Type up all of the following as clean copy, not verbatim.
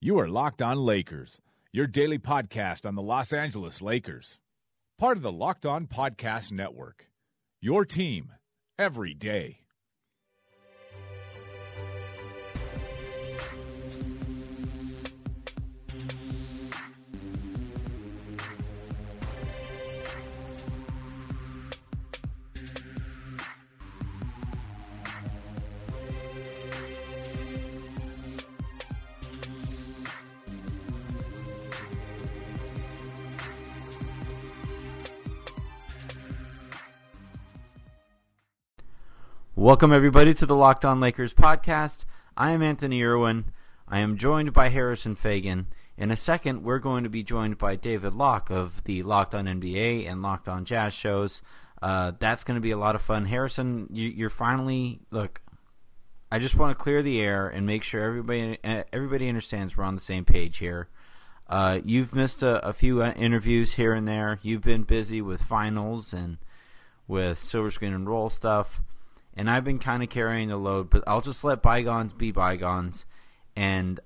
You are Locked On Lakers, your daily podcast on the Los Angeles Lakers. Part of the Locked On Podcast Network, your team every day. Welcome, everybody, to the Locked On Lakers podcast. I am Anthony Irwin. I am joined by Harrison Fagan. In a second, we're going to be joined by David Locke of the Locked On NBA and Locked On Jazz shows. That's going to be a lot of fun. Harrison, you're finally – look, I just want to clear the air and make sure everybody understands we're on the same page here. You've missed a few interviews here and there. You've been busy with finals and with Silver Screen and Roll stuff. And I've been kind of carrying the load, but I'll just let bygones be bygones. And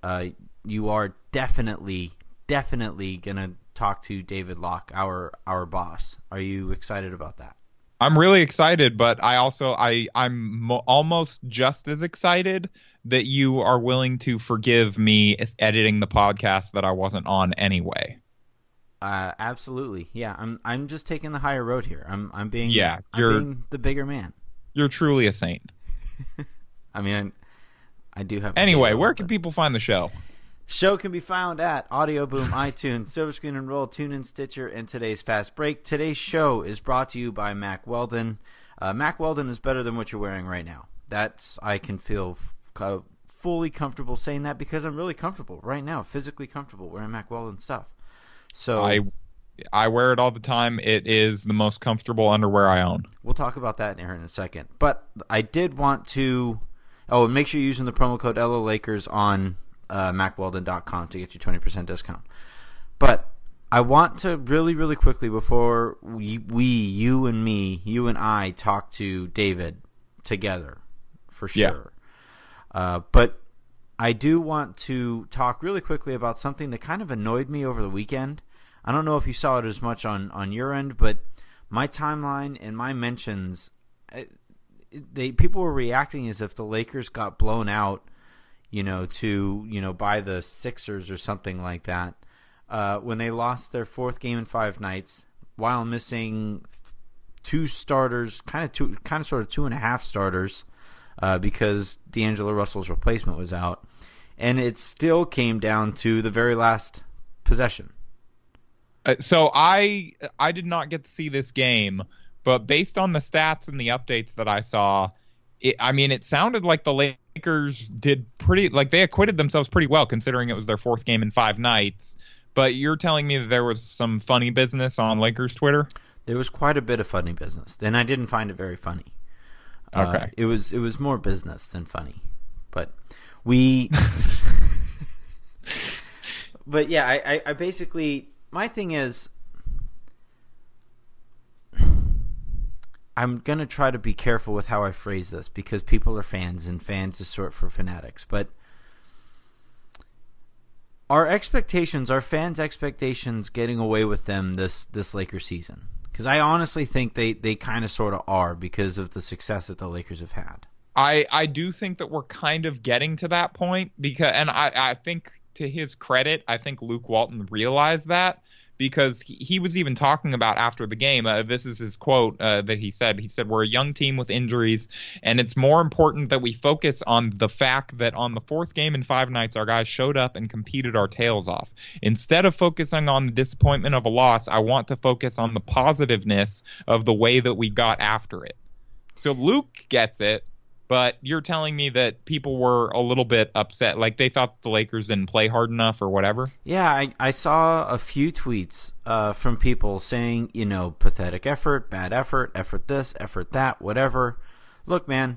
you are definitely going to talk to David Locke, our boss. Are you excited about that? I'm really excited, but I'm almost just as excited that you are willing to forgive me editing the podcast that I wasn't on anyway. Absolutely. Yeah, I'm just taking the higher road here. I'm being the bigger man. You're truly a saint. I mean, I do have... Anyway, where can people find the show? Show can be found at Audioboom, iTunes, Silver Screen and Roll, TuneIn, Stitcher, and Today's Fast Break. Today's show is brought to you by Mack Weldon. Mack Weldon is better than what you're wearing right now. I can feel fully comfortable saying that because I'm really comfortable right now, physically comfortable wearing Mack Weldon stuff. So I wear it all the time. It is the most comfortable underwear I own. We'll talk about that in a second. But I did want to – oh, and make sure you're using the promo code LOLakers on MacWeldon.com to get you 20% discount. But I want to really, really quickly before you and I talk to David together for sure. Yeah. But I do want to talk really quickly about something that kind of annoyed me over the weekend. I don't know if you saw it as much on your end, but my timeline and my mentions, people were reacting as if the Lakers got blown out, by the Sixers or something like that, when they lost their fourth game in 5 nights while missing 2 starters, kind of sort of 2.5 starters, because D'Angelo Russell's replacement was out, and it still came down to the very last possession. So I did not get to see this game, but based on the stats and the updates that I saw, it sounded like the Lakers did they acquitted themselves pretty well considering it was their 4th game in 5 nights. But you're telling me that there was some funny business on Lakers Twitter? There was quite a bit of funny business, and I didn't find it very funny. Okay. It was more business than funny, but we. But yeah, I basically. My thing is, I'm going to try to be careful with how I phrase this because people are fans and fans is sort for fanatics. But our fans' expectations getting away with them this Lakers season? Because I honestly think they kind of sort of are because of the success that the Lakers have had. I do think that we're kind of getting to that point because I think – to his credit, I think Luke Walton realized that because he was even talking about after the game. This is his quote that he said. He said, "We're a young team with injuries, and it's more important that we focus on the fact that on the 4th game in 5 nights, our guys showed up and competed our tails off. Instead of focusing on the disappointment of a loss, I want to focus on the positiveness of the way that we got after it." So Luke gets it. But you're telling me that people were a little bit upset, like they thought the Lakers didn't play hard enough or whatever? Yeah, I saw a few tweets from people saying, you know, pathetic effort, bad effort, effort this, effort that, whatever. Look, man,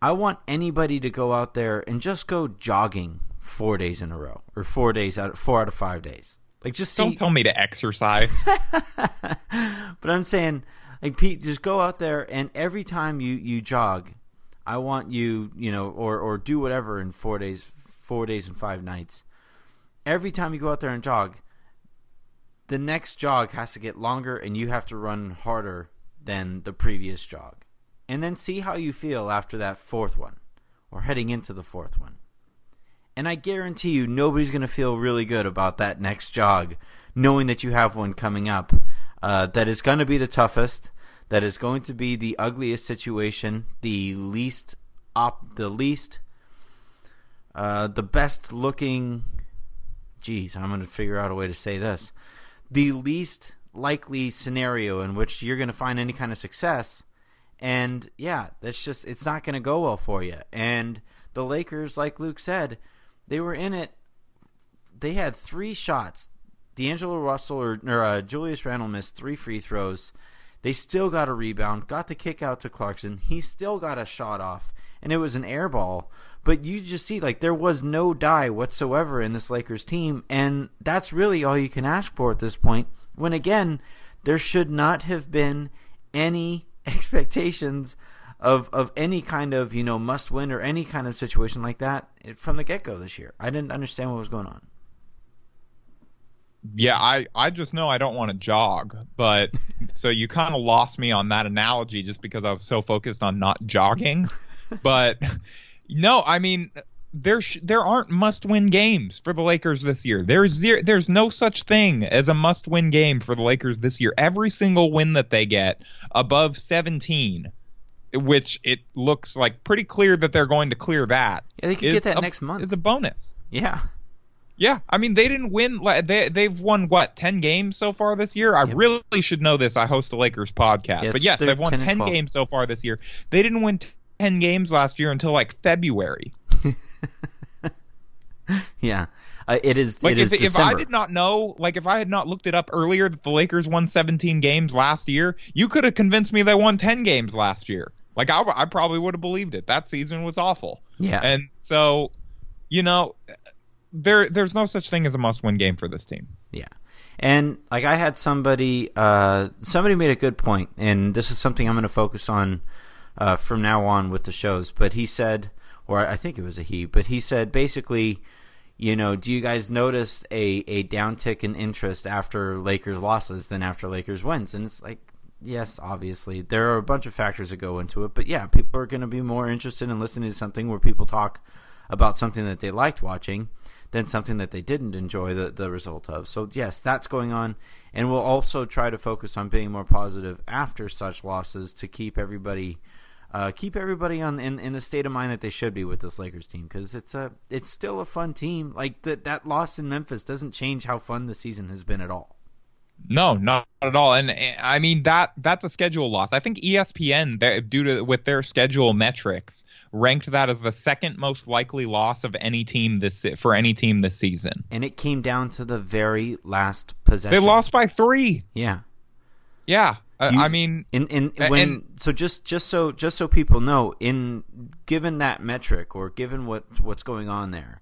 I want anybody to go out there and just go jogging 4 days in a row, or 4 days out of 5 days. Like, just don't tell me to exercise. But I'm saying, like, Pete, just go out there, and every time you jog, I want you, you know, or do whatever in 4 days and 5 nights. Every time you go out there and jog, the next jog has to get longer, and you have to run harder than the previous jog. And then see how you feel after that fourth one, or heading into the fourth one. And I guarantee you nobody's going to feel really good about that next jog, knowing that you have one coming up that is going to be the toughest, that is going to be the ugliest situation, the best looking, I'm going to figure out a way to say this, the least likely scenario in which you're going to find any kind of success. And yeah, that's just, it's not going to go well for you. And the Lakers, like Luke said, they were in it. They had 3 shots. D'Angelo Russell or Julius Randle missed 3 free throws. They still got a rebound, got the kick out to Clarkson. He still got a shot off, and it was an air ball. But you just see, like, there was no die whatsoever in this Lakers team, and that's really all you can ask for at this point, when, again, there should not have been any expectations of any kind of, you know, must-win or any kind of situation like that from the get-go this year. I didn't understand what was going on. Yeah, I just know I don't want to jog, but so you kind of lost me on that analogy just because I was so focused on not jogging. But no, I mean, there aren't must-win games for the Lakers this year. There's no such thing as a must-win game for the Lakers this year. Every single win that they get above 17, which it looks like pretty clear that they're going to clear that. Yeah, they could get that next month. It's a bonus. Yeah. Yeah, I mean, they didn't win. They've won, what, 10 games so far this year? Yep. I really should know this. I host the Lakers podcast. Yes, but yes, they've won 10 games so far this year. They didn't win 10 games last year until, like, February. Yeah. It is December. If I did not know, like, if I had not looked it up earlier that the Lakers won 17 games last year, you could have convinced me they won 10 games last year. Like, I probably would have believed it. That season was awful. Yeah. And so, you know, There's no such thing as a must-win game for this team. Yeah, and like I had somebody made a good point, and this is something I'm going to focus on from now on with the shows. But he said, or I think it was a he, but he said basically, you know, do you guys notice a downtick in interest after Lakers losses than after Lakers wins? And it's like, yes, obviously there are a bunch of factors that go into it, but yeah, people are going to be more interested in listening to something where people talk about something that they liked watching than something that they didn't enjoy the result of. So, yes, that's going on. And we'll also try to focus on being more positive after such losses to keep everybody in the state of mind that they should be with this Lakers team, because it's still a fun team. Like, that loss in Memphis doesn't change how fun the season has been at all. No, not at all. And I mean, that's a schedule loss. I think ESPN, due to their schedule metrics, ranked that as the second most likely loss of any team this season. And it came down to the very last possession. They lost by 3. Yeah. Yeah. So people know, given that metric or given what's going on there,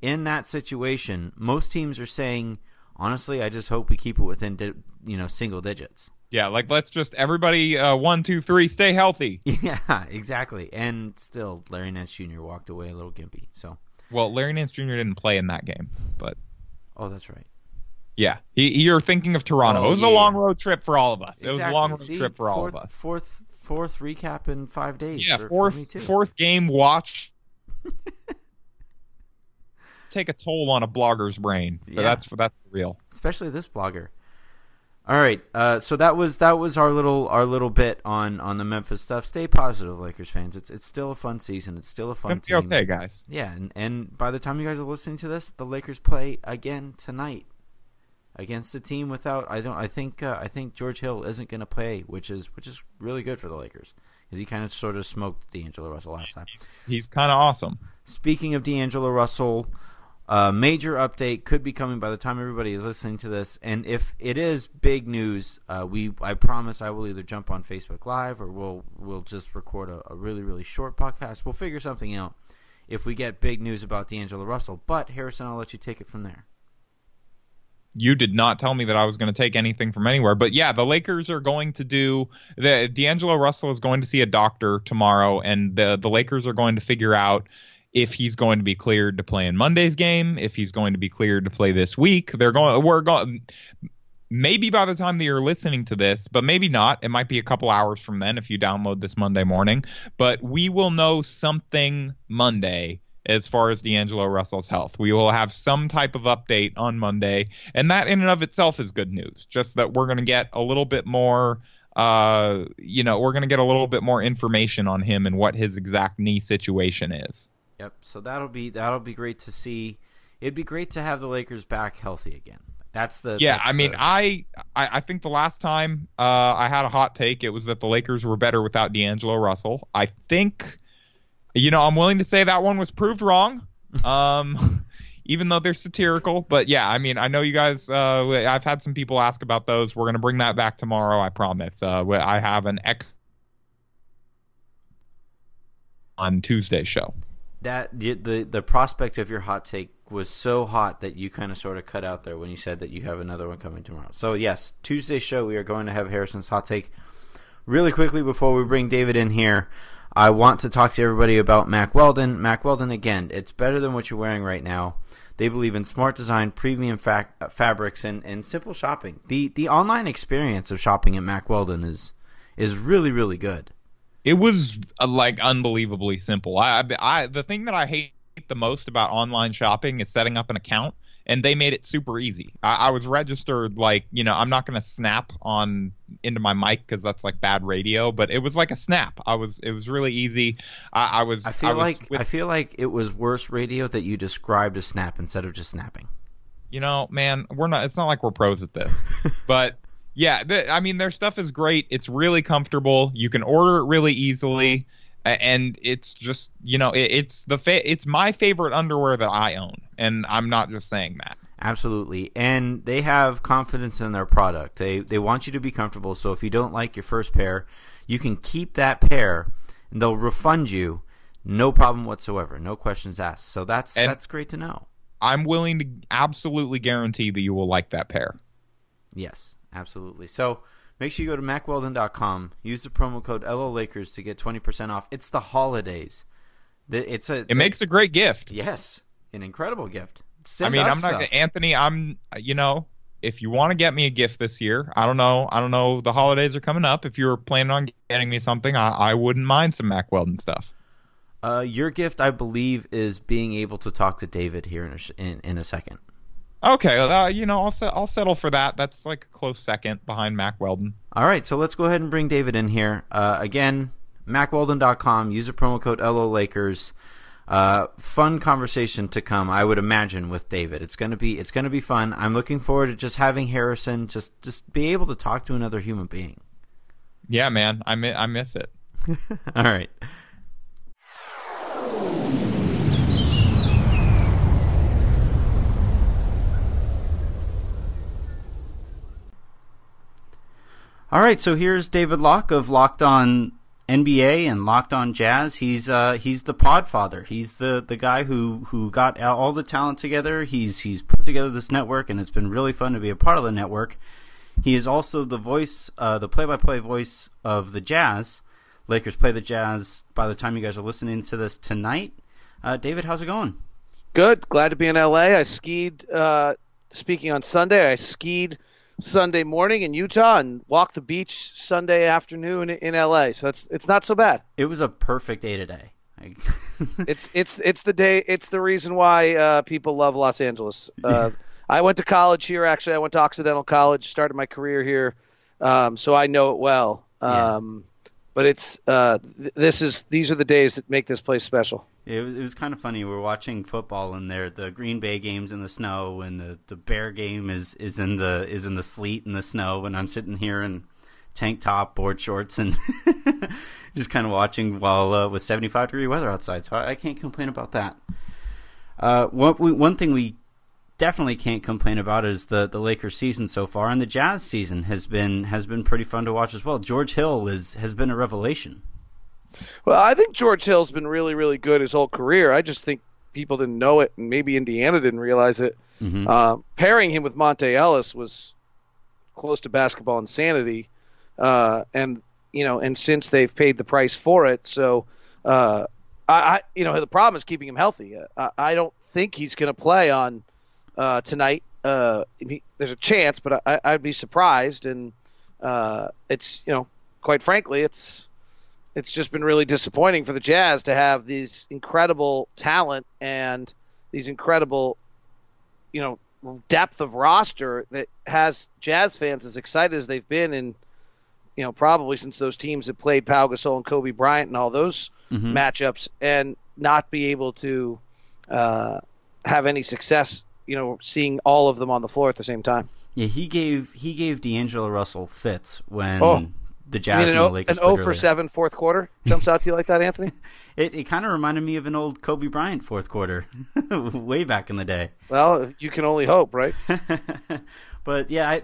in that situation, most teams are saying, honestly, I just hope we keep it within, you know, single digits. Yeah, like, let's just everybody 1, 2, 3, stay healthy. Yeah, exactly. And still, Larry Nance Jr. walked away a little gimpy. So, well, Larry Nance Jr. didn't play in that game, but oh, that's right. Yeah, you're thinking of Toronto. It was a long road trip for all of us. Exactly. It was a long road trip for all of us. Fourth recap in 5 days. Yeah, fourth game watch. Take a toll on a blogger's brain, but yeah. that's real, especially this blogger. All right, so that was our little bit on the Memphis stuff. Stay positive, Lakers fans. It's still a fun season. It's still a fun team. Okay, guys. Yeah, and by the time you guys are listening to this, the Lakers play again tonight against a team without. I think George Hill isn't going to play, which is really good for the Lakers. because he kind of sort of smoked D'Angelo Russell last time. He's kind of awesome. Speaking of D'Angelo Russell, a major update could be coming by the time everybody is listening to this. And if it is big news, I promise I will either jump on Facebook Live or we'll just record a really, really short podcast. We'll figure something out if we get big news about D'Angelo Russell. But, Harrison, I'll let you take it from there. You did not tell me that I was going to take anything from anywhere. But, yeah, the Lakers are going to D'Angelo Russell is going to see a doctor tomorrow, and the Lakers are going to figure out if he's going to be cleared to play in Monday's game, if he's going to be cleared to play this week. Maybe by the time that you're listening to this, but maybe not. It might be a couple hours from then if you download this Monday morning. But we will know something Monday as far as D'Angelo Russell's health. We will have some type of update on Monday. And that in and of itself is good news. Just that we're going to get a little bit more information on him and what his exact knee situation is. Yep. So that'll be great to see. It'd be great to have the Lakers back healthy again. I think the last time I had a hot take, it was that the Lakers were better without D'Angelo Russell. I think, I'm willing to say that one was proved wrong, even though they're satirical. But yeah, I know you guys, I've had some people ask about those. We're going to bring that back tomorrow, I promise. I have an X on Tuesday's show. That the prospect of your hot take was so hot that you kind of sort of cut out there when you said that you have another one coming tomorrow. So yes, Tuesday's show we are going to have Harrison's hot take. Really quickly before we bring David in here, I want to talk to everybody about Mack Weldon. Mack Weldon, again, it's better than what you're wearing right now. They believe in smart design, premium fabrics, and simple shopping. The online experience of shopping at Mack Weldon is really, really good. It was unbelievably simple. The thing that I hate the most about online shopping is setting up an account, and they made it super easy. I was registered, I'm not going to snap on into my mic because that's bad radio, but it was like a snap. It was really easy. I feel like it was worse radio that you described a snap instead of just snapping. Man, it's not like we're pros at this, but yeah, their stuff is great. It's really comfortable. You can order it really easily. And it's just, it's my favorite underwear that I own. And I'm not just saying that. Absolutely. And they have confidence in their product. They want you to be comfortable. So if you don't like your first pair, you can keep that pair and they'll refund you. No problem whatsoever. No questions asked. So that's great to know. I'm willing to absolutely guarantee that you will like that pair. Yes, absolutely. So make sure you go to MackWeldon.com. Use the promo code LOLakers to get 20% off. It's the holidays. It makes a great gift. Yes, an incredible gift. If you want to get me a gift this year, I don't know. The holidays are coming up. If you're planning on getting me something, I wouldn't mind some Mack Weldon stuff. Your gift, I believe, is being able to talk to David here in a second. Okay, I'll settle for that. That's a close second behind Mack Weldon. All right, so let's go ahead and bring David in here. Again, MackWeldon.com. Use the promo code LOLakers. Fun conversation to come, I would imagine, with David. It's gonna be fun. I'm looking forward to just having Harrison just be able to talk to another human being. Yeah, man, I miss it. All right. All right, so here's David Locke of Locked On NBA and Locked On Jazz. He's the podfather. He's the guy who got all the talent together. He's put together this network, and it's been really fun to be a part of the network. He is also the voice, the play-by-play voice of the Jazz. Lakers play the Jazz by the time you guys are listening to this tonight. David, how's it going? Good. Glad to be in L.A. I skied, speaking on Sunday, I skied Sunday morning in Utah and walked the beach Sunday afternoon in LA. So it's not so bad. It was a perfect day today. It's the day. It's the reason why people love Los Angeles. I went to college here. Actually, I went to Occidental College, started my career here. So I know it well. Yeah. But it's these are the days that make this place special. It was kind of funny. We're watching football in there. The Green Bay game's in the snow, and the Bear game is in the sleet and the snow. And I'm sitting here in tank top, board shorts, and just kind of watching while with 75-degree weather outside. So I can't complain about that. One thing we definitely can't complain about is the Lakers season so far, and the Jazz season has been pretty fun to watch as well. George Hill has been a revelation. Well, I think George Hill's been really, really good his whole career. I just think people didn't know it, and maybe Indiana didn't realize it. Mm-hmm. Pairing him with Monte Ellis was close to basketball insanity, and since they've paid the price for it, so. The problem is keeping him healthy. I don't think he's going to play on tonight. There's a chance, but I'd be surprised. And it's, quite frankly, it's just been really disappointing for the Jazz to have these incredible talent and these incredible, depth of roster that has Jazz fans as excited as they've been in, probably since those teams that played Pau Gasol and Kobe Bryant and all those mm-hmm. matchups, and not be able to have any success, seeing all of them on the floor at the same time. Yeah, he gave D'Angelo Russell fits when the Jazz and the Lakers. An 0-for-7 fourth quarter jumps out to you like that, Anthony? It kind of reminded me of an old Kobe Bryant fourth quarter way back in the day. Well, you can only hope, right? But yeah,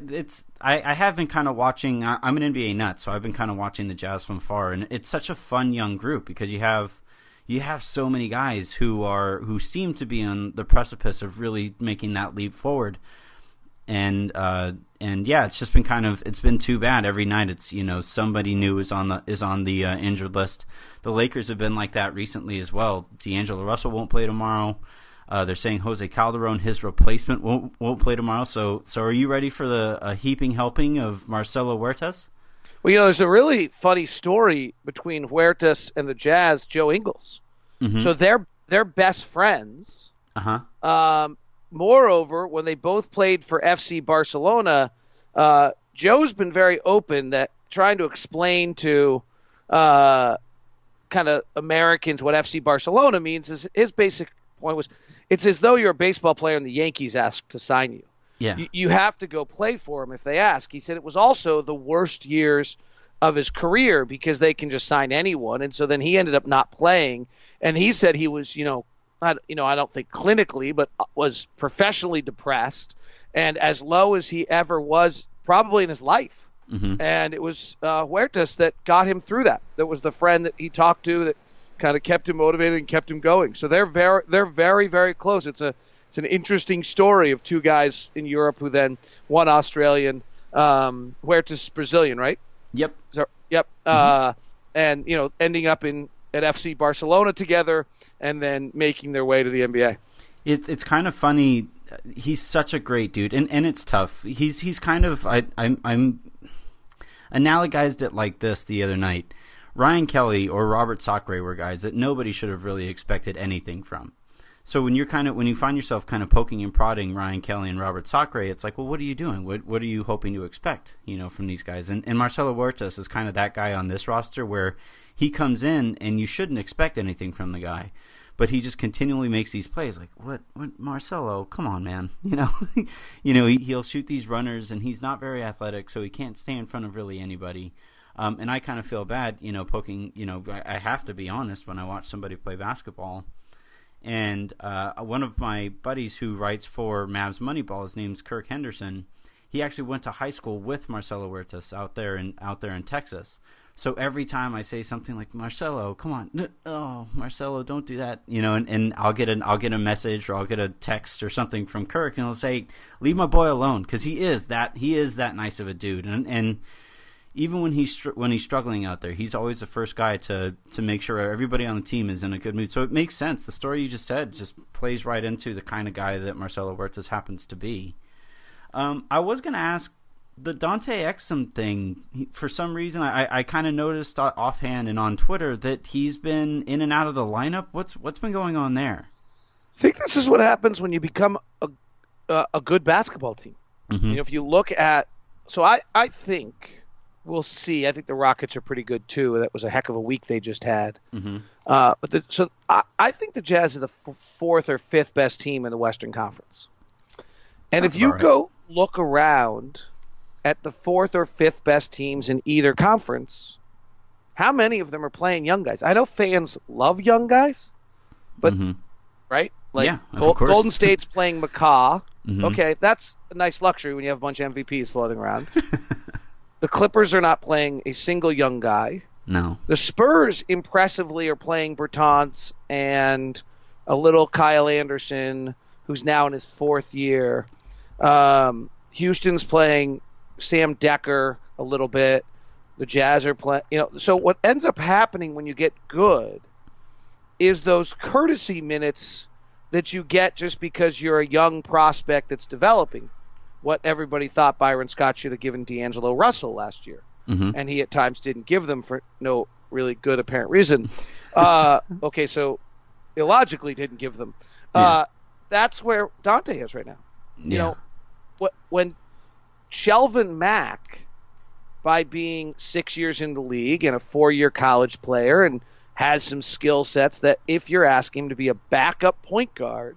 I have been kind of watching. I'm an NBA nut, so I've been kind of watching the Jazz from far, and it's such a fun young group because you have so many guys who seem to be on the precipice of really making that leap forward, and yeah, it's just been it's been too bad every night. It's somebody new is on the injured list. The Lakers have been like that recently as well. D'Angelo Russell won't play tomorrow. They're saying Jose Calderon, his replacement, won't play tomorrow. So are you ready for the heaping helping of Marcelo Huertas? Well, there's a really funny story between Huertas and the Jazz, Joe Ingles. Mm-hmm. So they're best friends. Uh huh. Moreover, when they both played for FC Barcelona, Joe's been very open that trying to explain to kind of Americans what FC Barcelona means is his basic point was. It's as though you're a baseball player and the Yankees ask to sign you. Yeah. You have to go play for them if they ask. He said it was also the worst years of his career because they can just sign anyone. And so then he ended up not playing. And he said he was, I don't think clinically, but was professionally depressed and as low as he ever was probably in his life. Mm-hmm. And it was Huertas that got him through that. That was the friend that he talked to that kind of kept him motivated and kept him going. So they're very, very close. It's an interesting story of two guys in Europe who then one Australian, Huertas Brazilian, right? Yep. So, yep. Mm-hmm. And ending up at FC Barcelona together and then making their way to the NBA. It's kind of funny. He's such a great dude, and it's tough. He's kind of I'm analogized it like this the other night. Ryan Kelly or Robert Sacre were guys that nobody should have really expected anything from. So when you're when you find yourself kind of poking and prodding Ryan Kelly and Robert Sacre, it's like, well, what are you doing? What are you hoping to expect, from these guys? And Marcelo Huertas is kind of that guy on this roster where he comes in and you shouldn't expect anything from the guy, but he just continually makes these plays. Like, what Marcelo? Come on, man. He'll shoot these runners, and he's not very athletic, so he can't stay in front of really anybody. And I kind of feel bad, poking, I have to be honest when I watch somebody play basketball. And one of my buddies who writes for Mavs Moneyball, his name's Kirk Henderson. He actually went to high school with Marcelo Huertas out there in Texas. So every time I say something like, Marcelo, come on. Oh, Marcelo, don't do that. And I'll get a message or I'll get a text or something from Kirk, and he'll say, leave my boy alone. Cause he is that nice of a dude. And even when he's struggling out there, he's always the first guy to make sure everybody on the team is in a good mood. So it makes sense. The story you just said just plays right into the kind of guy that Marcelo Huertas happens to be. I was going to ask the Dante Exum thing. For some reason, I kind of noticed offhand and on Twitter that he's been in and out of the lineup. What's been going on there? I think this is what happens when you become a good basketball team. Mm-hmm. If you look at – so I think – we'll see. I think the Rockets are pretty good, too. That was a heck of a week they just had. Mm-hmm. I think the Jazz are the fourth or fifth best team in the Western Conference. And if you go look around at the fourth or fifth best teams in either conference, how many of them are playing young guys? I know fans love young guys, but right? Like, yeah, of course. Golden State's playing McCaw. Okay, that's a nice luxury when you have a bunch of MVPs floating around. The Clippers are not playing a single young guy. No. The Spurs impressively are playing Bertans and a little Kyle Anderson, who's now in his fourth year. Houston's playing Sam Decker a little bit. The Jazz are playing, you know. So what ends up happening when you get good is those courtesy minutes that you get just because you're a young prospect that's developing. What everybody thought Byron Scott should have given D'Angelo Russell last year. And he at times didn't give them for no really good apparent reason. Okay, so illogically didn't give them. That's where Dante is right now. You know, when Shelvin Mack, by being 6 years in the league and a four-year college player and has some skill sets that if you're asking him to be a backup point guard,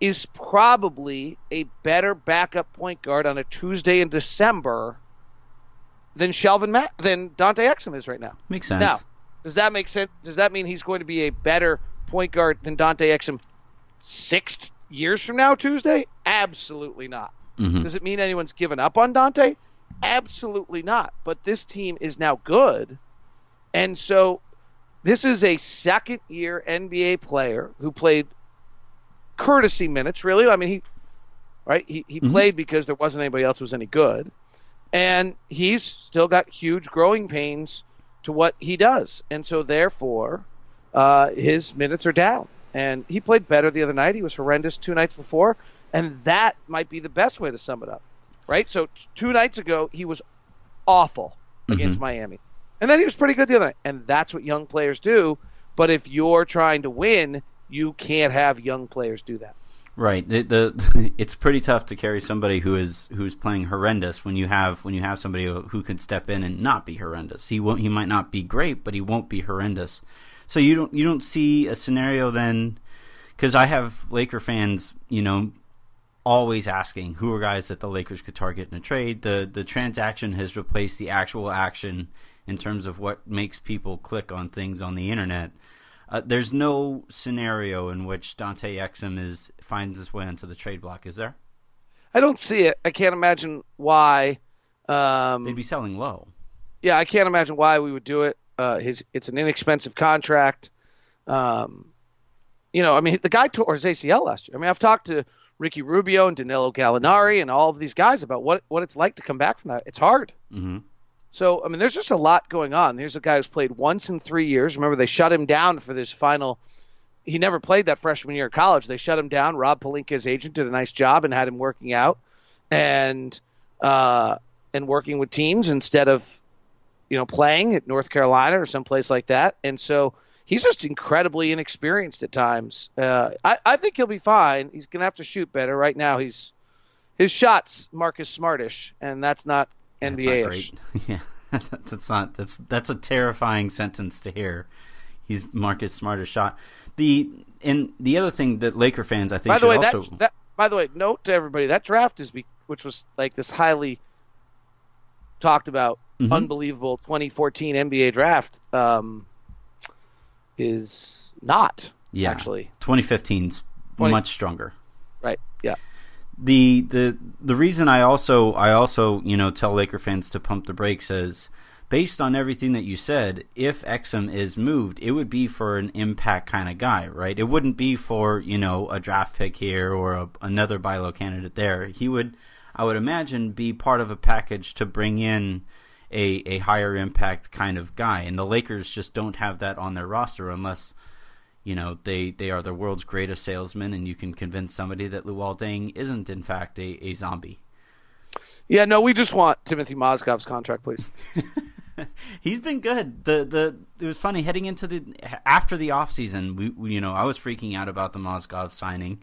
is probably a better backup point guard on a Tuesday in December than than Dante Exum is right now. Makes sense. Now, does that make sense? Does that mean he's going to be a better point guard than Dante Exum 6 years from now Tuesday? Absolutely not. Does it mean anyone's given up on Dante? Absolutely not. But this team is now good, and so this is a second-year NBA player who played courtesy minutes, really. I mean, he played because there wasn't anybody else who was any good, and he's still got huge growing pains to what he does, and so therefore his minutes are down. And he played better the other night. He was horrendous two nights before, and that might be the best way to sum it up, right? So two nights ago, he was awful against Miami, and then he was pretty good the other night, and that's what young players do. But if you're trying to win, you can't have young players do that. Right. It's pretty tough to carry somebody who's playing horrendous when you have somebody who can step in and not be horrendous. He might not be great, but he won't be horrendous. So you don't see a scenario then, because I have Laker fans, you know, always asking who are guys that the Lakers could target in a trade. The transaction has replaced the actual action in terms of what makes people click on things on the internet. There's no scenario in which Dante Exum finds his way onto the trade block, is there? I don't see it. I can't imagine why. They'd be selling low. Yeah, I can't imagine why we would do it. It's an inexpensive contract. You know, I mean, the guy tore his ACL last year. I mean, I've talked to Ricky Rubio and Danilo Gallinari and all of these guys about what it's like to come back from that. It's hard. So, I mean, there's just a lot going on. Here's a guy who's played once in 3 years. Remember, they shut him down for this final. He never played that freshman year of college. They shut him down. Rob Pelinka's agent did a nice job and had him working out and working with teams instead of, you know, playing at North Carolina or someplace like that. And so he's just incredibly inexperienced at times. I think he'll be fine. He's going to have to shoot better. Right now, his shot's Marcus Smartish, and that's not NBA-ish. Yeah, that's a terrifying sentence to hear. He's Marcus Smartest shot. The other thing that Laker fans, I think, by the way, also by the way, note to everybody, that draft which was like this highly talked about, unbelievable 2014 NBA draft, is not actually 2015's much stronger. Right. Yeah. The reason I also you know tell Laker fans to pump the brakes is based on everything that you said. If Exum is moved, it would be for an impact kind of guy, right? It wouldn't be for, you know, a draft pick here or another buy low candidate there. He would, I would imagine, be part of a package to bring in a higher impact kind of guy, and the Lakers just don't have that on their roster unless, you know, they are the world's greatest salesman, and you can convince somebody that Luol Deng isn't, in fact, a zombie. Yeah, no, we just want Timothy Mozgov's contract, please. He's been good. It was funny heading into after the offseason, we you know, I was freaking out about the Mozgov signing.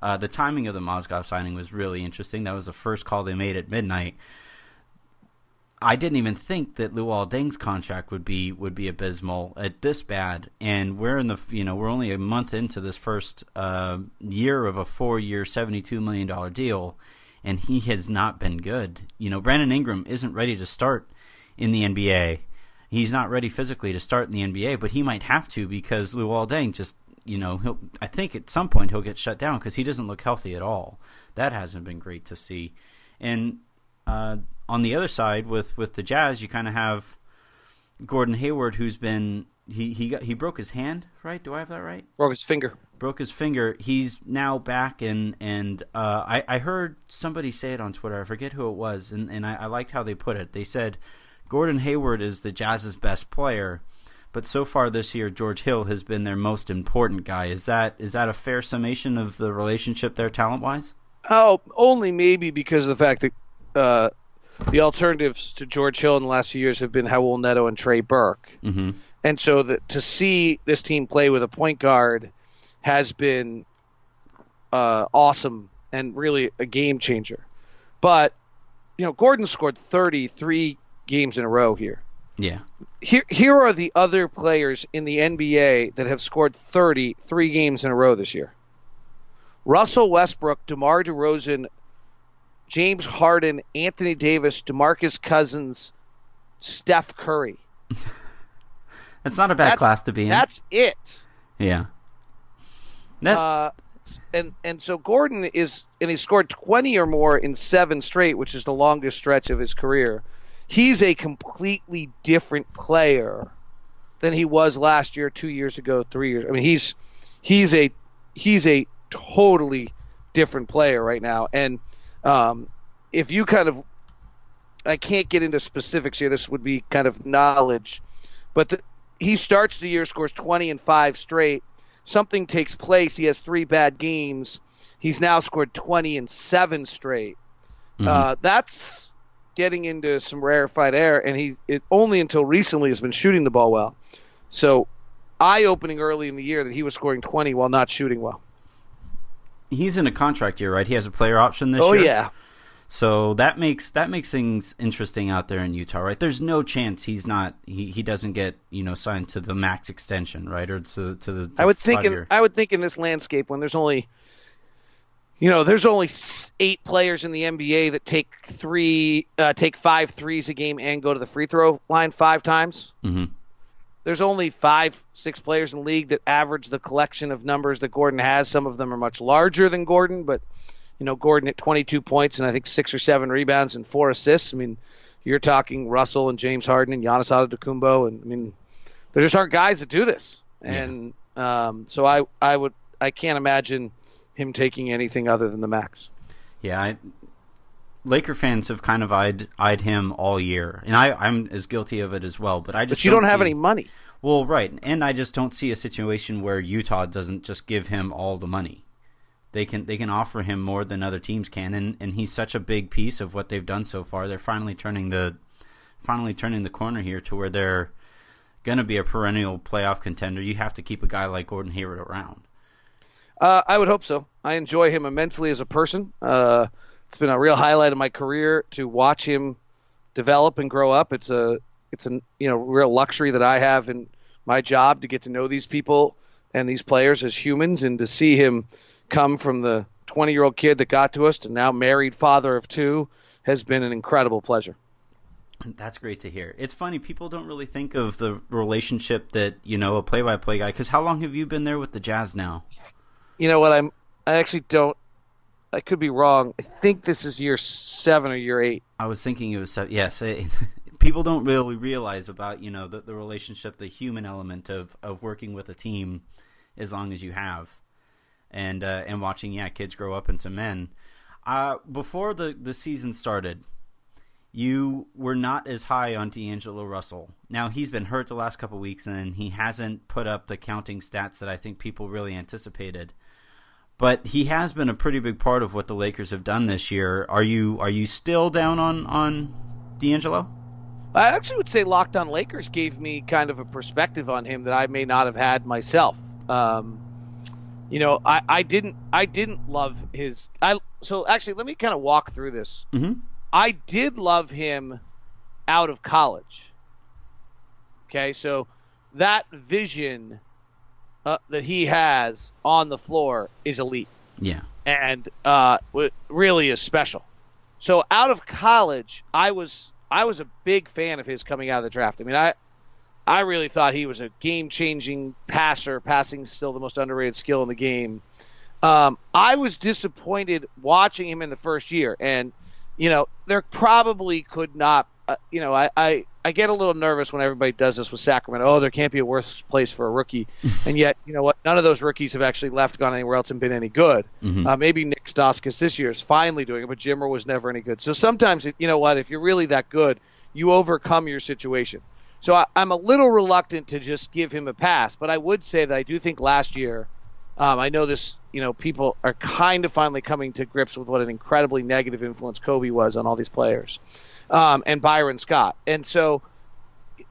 The timing of the Mozgov signing was really interesting. That was the first call they made at midnight. I didn't even think that Luol Deng's contract would be abysmal at this bad, and we're only a month into this first year of a 4-year, $72 million deal, and he has not been good. You know, Brandon Ingram isn't ready to start in the NBA. He's not ready physically to start in the NBA, but he might have to because Luke Walton just, you know, he'll, I think at some point he'll get shut down because he doesn't look healthy at all. That hasn't been great to see. And on the other side, with the Jazz, you kind of have Gordon Hayward, who's been he broke his hand, right? Do I have that right? Broke his finger. He's now back, and I heard somebody say it on Twitter. I forget who it was, and I liked how they put it. They said Gordon Hayward is the Jazz's best player, but so far this year, George Hill has been their most important guy. Is that a fair summation of the relationship there, talent-wise? Oh, only maybe because of the fact that the alternatives to George Hill in the last few years have been Howell Neto and Trey Burke. Mm-hmm. And so to see this team play with a point guard has been awesome and really a game changer. But, you know, Gordon scored 33 games in a row here. Yeah. Here are the other players in the NBA that have scored 33 games in a row this year. Russell Westbrook, DeMar DeRozan, James Harden, Anthony Davis, DeMarcus Cousins, Steph Curry. That's not a bad class to be in. That's it. Yeah. And so Gordon is – and he scored 20 or more in 7 straight, which is the longest stretch of his career. He's a completely different player than he was last year, 2 years ago, 3 years. I mean, he's a totally different player right now. And if you kind of – I can't get into specifics here. This would be kind of knowledge. But he starts the year, scores 20 and 5 straight. Something takes place. He has 3 bad games. He's now scored 20 and 7 straight. Mm-hmm. That's getting into some rarefied air, and it only until recently has been shooting the ball well. So eye-opening early in the year that he was scoring 20 while not shooting well. He's in a contract year, right? He has a player option this year? Oh, yeah. So that makes things interesting out there in Utah, right? There's no chance he doesn't get, you know, signed to the max extension, right? Or to the I would think in this landscape when there's only, you know, there's only 8 players in the NBA that take 5 threes a game and go to the free throw line 5 times. Mm-hmm. There's only 5-6 players in the league that average the collection of numbers that Gordon has. Some of them are much larger than Gordon, but you know, Gordon at 22 points and I think 6 or 7 rebounds and 4 assists. I mean, you're talking Russell and James Harden and Giannis Antetokounmpo, and I mean, there just aren't guys that do this. And yeah. So I can't imagine him taking anything other than the max. Yeah, Laker fans have kind of eyed him all year, and I'm as guilty of it as well. But I just but you don't have any money. Well, right, and I just don't see a situation where Utah doesn't just give him all the money. They can offer him more than other teams can, and he's such a big piece of what they've done so far. They're finally turning the corner here to where they're going to be a perennial playoff contender. You have to keep a guy like Gordon Hayward around. I would hope so. I enjoy him immensely as a person. It's been a real highlight of my career to watch him develop and grow up. It's a you know, real luxury that I have in my job to get to know these people and these players as humans, and to see him come from the 20-year-old kid that got to us to now married father of 2 has been an incredible pleasure. That's great to hear. It's funny, people don't really think of the relationship that, you know, a play-by-play guy, because how long have you been there with the Jazz now? You know what, I actually don't, I could be wrong. I think this is year 7 or year 8. I was thinking it was 7, yes. People don't really realize about, you know, the relationship, the human element of working with a team as long as you have. And watching, yeah, kids grow up into men. Before the season started, you were not as high on D'Angelo Russell. Now, he's been hurt the last couple of weeks, and he hasn't put up the counting stats that I think people really anticipated. But he has been a pretty big part of what the Lakers have done this year. Are you still down on D'Angelo? I actually would say Locked On Lakers gave me kind of a perspective on him that I may not have had myself. You know, I didn't love his. So actually, let me kind of walk through this. Mm-hmm. I did love him out of college. Okay, so that vision that he has on the floor is elite. Yeah, and really is special. So out of college, I was a big fan of his coming out of the draft. I mean, I really thought he was a game-changing passer. Passing is still the most underrated skill in the game. I was disappointed watching him in the first year, and you know there probably could not. I get a little nervous when everybody does this with Sacramento. Oh, there can't be a worse place for a rookie, and yet you know what? None of those rookies have actually left, gone anywhere else, and been any good. Mm-hmm. Maybe Nick Stauskas this year is finally doing it, but Jimmer was never any good. So sometimes, you know what? If you're really that good, you overcome your situation. So I'm a little reluctant to just give him a pass, but I would say that I do think last year, I know this, you know, people are kind of finally coming to grips with what an incredibly negative influence Kobe was on all these players, and Byron Scott. And so,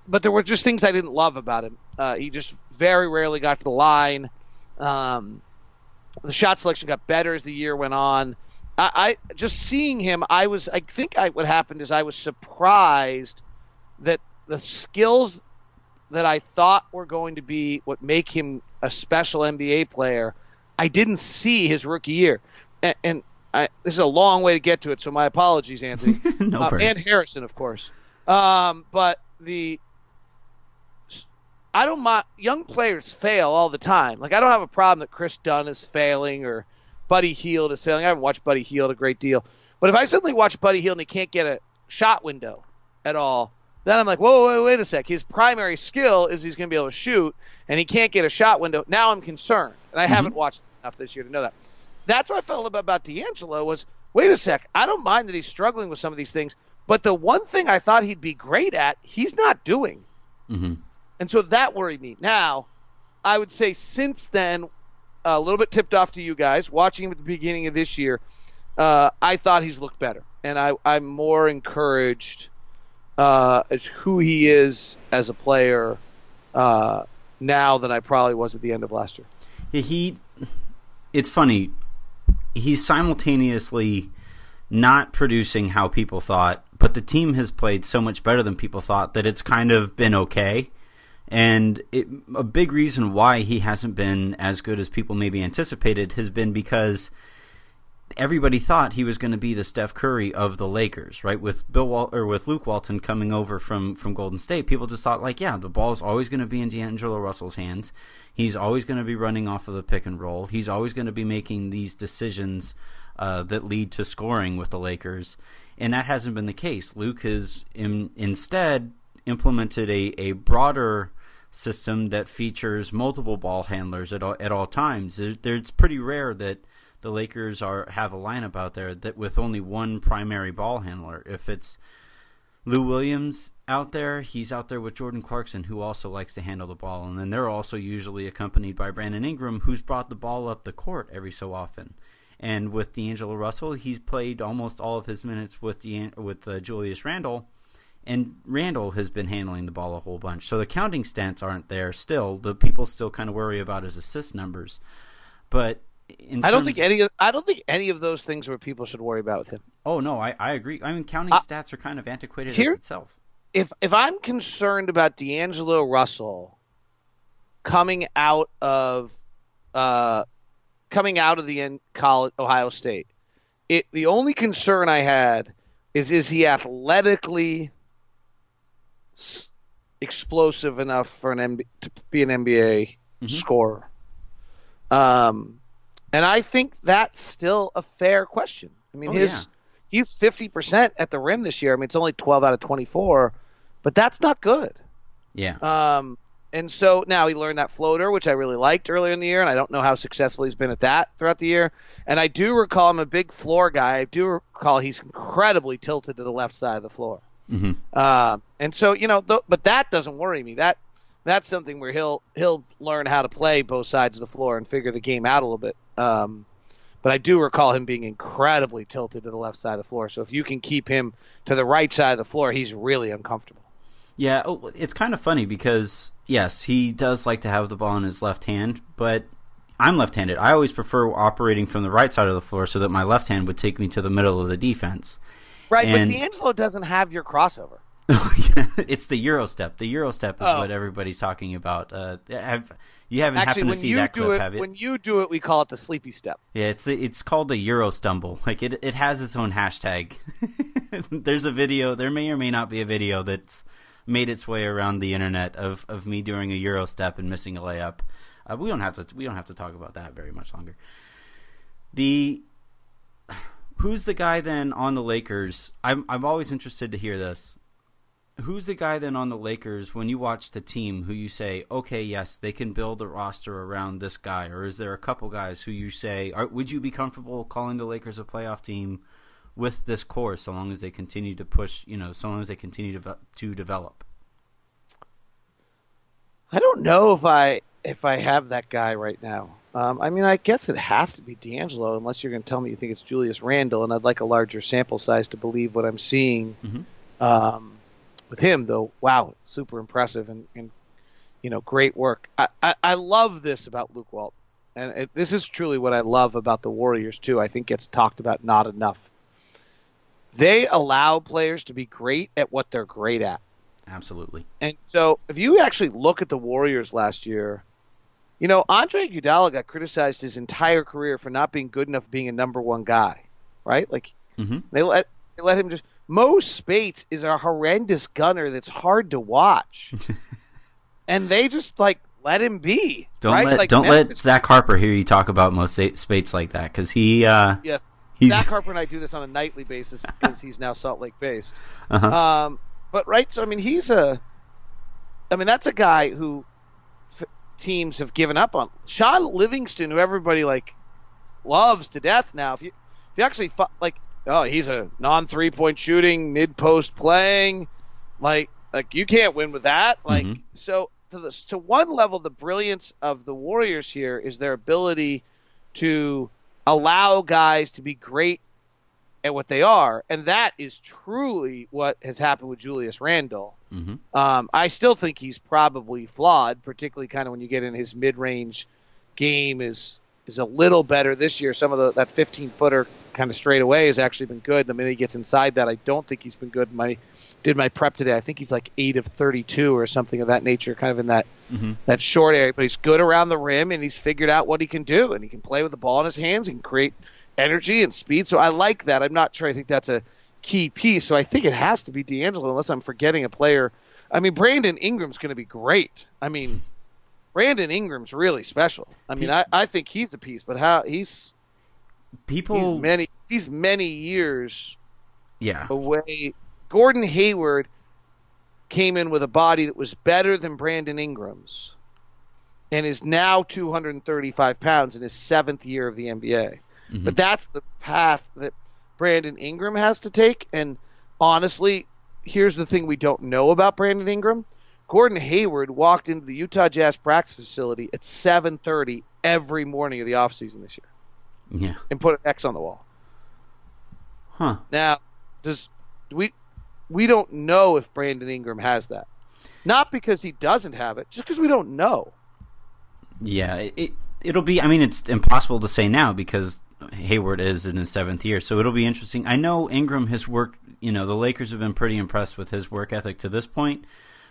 but there were just things I didn't love about him. He just very rarely got to the line. The shot selection got better as the year went on. I just seeing him, what happened is I was surprised that the skills that I thought were going to be what make him a special NBA player, I didn't see his rookie year. And this is a long way to get to it, so my apologies, Anthony. And Harrison, of course. I don't mind. Young players fail all the time. Like, I don't have a problem that Chris Dunn is failing or Buddy Hield is failing. I haven't watched Buddy Hield a great deal. But if I suddenly watch Buddy Hield and he can't get a shot window at all, then I'm like, whoa, wait a sec. His primary skill is he's going to be able to shoot, and he can't get a shot window. Now I'm concerned, and I haven't watched enough this year to know that. That's what I felt a little bit about D'Angelo was, wait a sec, I don't mind that he's struggling with some of these things, but the one thing I thought he'd be great at, he's not doing. Mm-hmm. And so that worried me. Now, I would say since then, a little bit tipped off to you guys, watching him at the beginning of this year, I thought he's looked better, and I'm more encouraged as who he is as a player now than I probably was at the end of last year. It's funny. He's simultaneously not producing how people thought, but the team has played so much better than people thought that it's kind of been okay. And a big reason why he hasn't been as good as people maybe anticipated has been because everybody thought he was going to be the Steph Curry of the Lakers, right? With with Luke Walton coming over from Golden State, people just thought like, yeah, the ball is always going to be in D'Angelo Russell's hands. He's always going to be running off of the pick and roll. He's always going to be making these decisions that lead to scoring with the Lakers, and that hasn't been the case. Luke has instead implemented a broader system that features multiple ball handlers at all times. It's pretty rare that the Lakers have a lineup out there that with only one primary ball handler. If it's Lou Williams out there, he's out there with Jordan Clarkson, who also likes to handle the ball, and then they're also usually accompanied by Brandon Ingram, who's brought the ball up the court every so often. And with D'Angelo Russell, he's played almost all of his minutes with Julius Randle, and Randle has been handling the ball a whole bunch. So the counting stats aren't there still. The people still kind of worry about his assist numbers, but I don't think any of those things were people should worry about with him. Oh no, I agree. I mean, counting stats are kind of antiquated as itself. If I'm concerned about D'Angelo Russell coming out of the end college Ohio State, the only concern I had is he athletically explosive enough for to be an NBA scorer. And I think that's still a fair question. I mean, he's 50% at the rim this year. I mean, it's only 12 out of 24, but that's not good. Yeah. And so now he learned that floater, which I really liked earlier in the year, and I don't know how successful he's been at that throughout the year. And I do recall I'm a big floor guy. I do recall he's incredibly tilted to the left side of the floor. Mm-hmm. And so, you know, but that doesn't worry me. That's something where he'll learn how to play both sides of the floor and figure the game out a little bit. But I do recall him being incredibly tilted to the left side of the floor. So if you can keep him to the right side of the floor, he's really uncomfortable. Yeah, it's kind of funny because, yes, he does like to have the ball in his left hand, but I'm left-handed. I always prefer operating from the right side of the floor so that my left hand would take me to the middle of the defense. Right, but D'Angelo doesn't have your crossover. It's the Euro step. The Euro step is what everybody's talking about. You haven't happened to see that clip, have you? When you do it, we call it the sleepy step. Yeah, it's called the Euro stumble. Like it has its own hashtag. There's a video. There may or may not be a video that's made its way around the internet of me doing a Euro step and missing a layup. We don't have to talk about that very much longer. Who's the guy then on the Lakers? I'm always interested to hear this. Who's the guy then on the Lakers when you watch the team who you say, okay, yes, they can build a roster around this guy? Or is there a couple guys who you say, would you be comfortable calling the Lakers a playoff team with this core so long as they continue to push, so long as they continue to develop? I don't know if I have that guy right now. I guess it has to be D'Angelo, unless you're going to tell me you think it's Julius Randle, and I'd like a larger sample size to believe what I'm seeing. Mm-hmm. With him, though, wow, super impressive and great work. I love this about Luke Walton, and this is truly what I love about the Warriors, too. I think gets talked about not enough. They allow players to be great at what they're great at. Absolutely. And so if you actually look at the Warriors last year, Andre Iguodala got criticized his entire career for not being good enough being a number one guy, right? Like they let him just – Mo Spates is a horrendous gunner that's hard to watch. And they just, let him be. Don't let Zach Harper hear you talk about Mo Spates like that because he – Yes. Zach Harper and I do this on a nightly basis because he's now Salt Lake-based. Uh-huh. But, right, so, he's a – that's a guy who – teams have given up on. Sean Livingston, who everybody loves to death now. If you actually he's a non-3-point shooting, mid-post playing, you can't win with that. Mm-hmm. So to one level, the brilliance of the Warriors here is their ability to allow guys to be great at what they are, and that is truly what has happened with Julius Randle. Mm-hmm. I still think he's probably flawed, particularly kind of when you get in his mid-range game is a little better this year. Some of that 15-footer kind of straight away has actually been good. The minute he gets inside that, I don't think he's been good. I did my prep today. I think he's 8 of 32 or something of that nature, kind of in that that short area. But he's good around the rim, and he's figured out what he can do, and he can play with the ball in his hands and create – energy and speed, so I like that. I'm not sure I think that's a key piece, so I think it has to be D'Angelo unless I'm forgetting a player. Brandon Ingram's going to be great. Brandon Ingram's really special. I think he's a piece, but how he's many years away. Gordon Hayward came in with a body that was better than Brandon Ingram's and is now 235 pounds in his 7th year of the NBA. Mm-hmm. But that's the path that Brandon Ingram has to take. And honestly, here's the thing we don't know about Brandon Ingram. Gordon Hayward walked into the Utah Jazz practice facility at 7:30 every morning of the offseason this year. Yeah. And put an X on the wall. Huh. Now, we don't know if Brandon Ingram has that. Not because he doesn't have it, just because we don't know. Yeah, it'll be – it's impossible to say now because – Hayward is in his 7th year, so it'll be interesting. I know Ingram has worked, the Lakers have been pretty impressed with his work ethic to this point,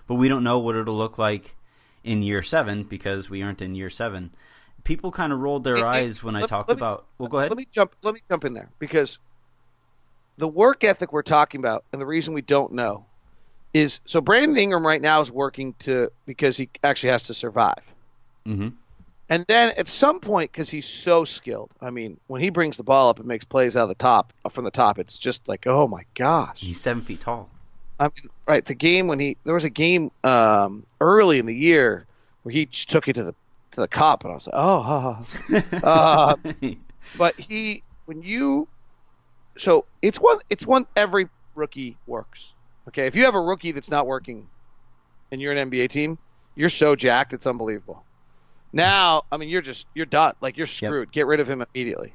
but we don't know what it'll look like in year 7 because we aren't in year 7. People kind of rolled their eyes when I talked about – well, go ahead. Let me jump in there because the work ethic we're talking about and the reason we don't know is – so Brandon Ingram right now is working because he actually has to survive. Mm-hmm. And then at some point, because he's so skilled, when he brings the ball up and makes plays out of the top, from the top, it's just like, oh my gosh. He's 7 feet tall. Right. The game there was a game early in the year where he took it to the cup, and I was like, but it's one every rookie works. Okay, if you have a rookie that's not working, and you're an NBA team, you're so jacked, it's unbelievable. Now, you're done. You're screwed. Yep. Get rid of him immediately.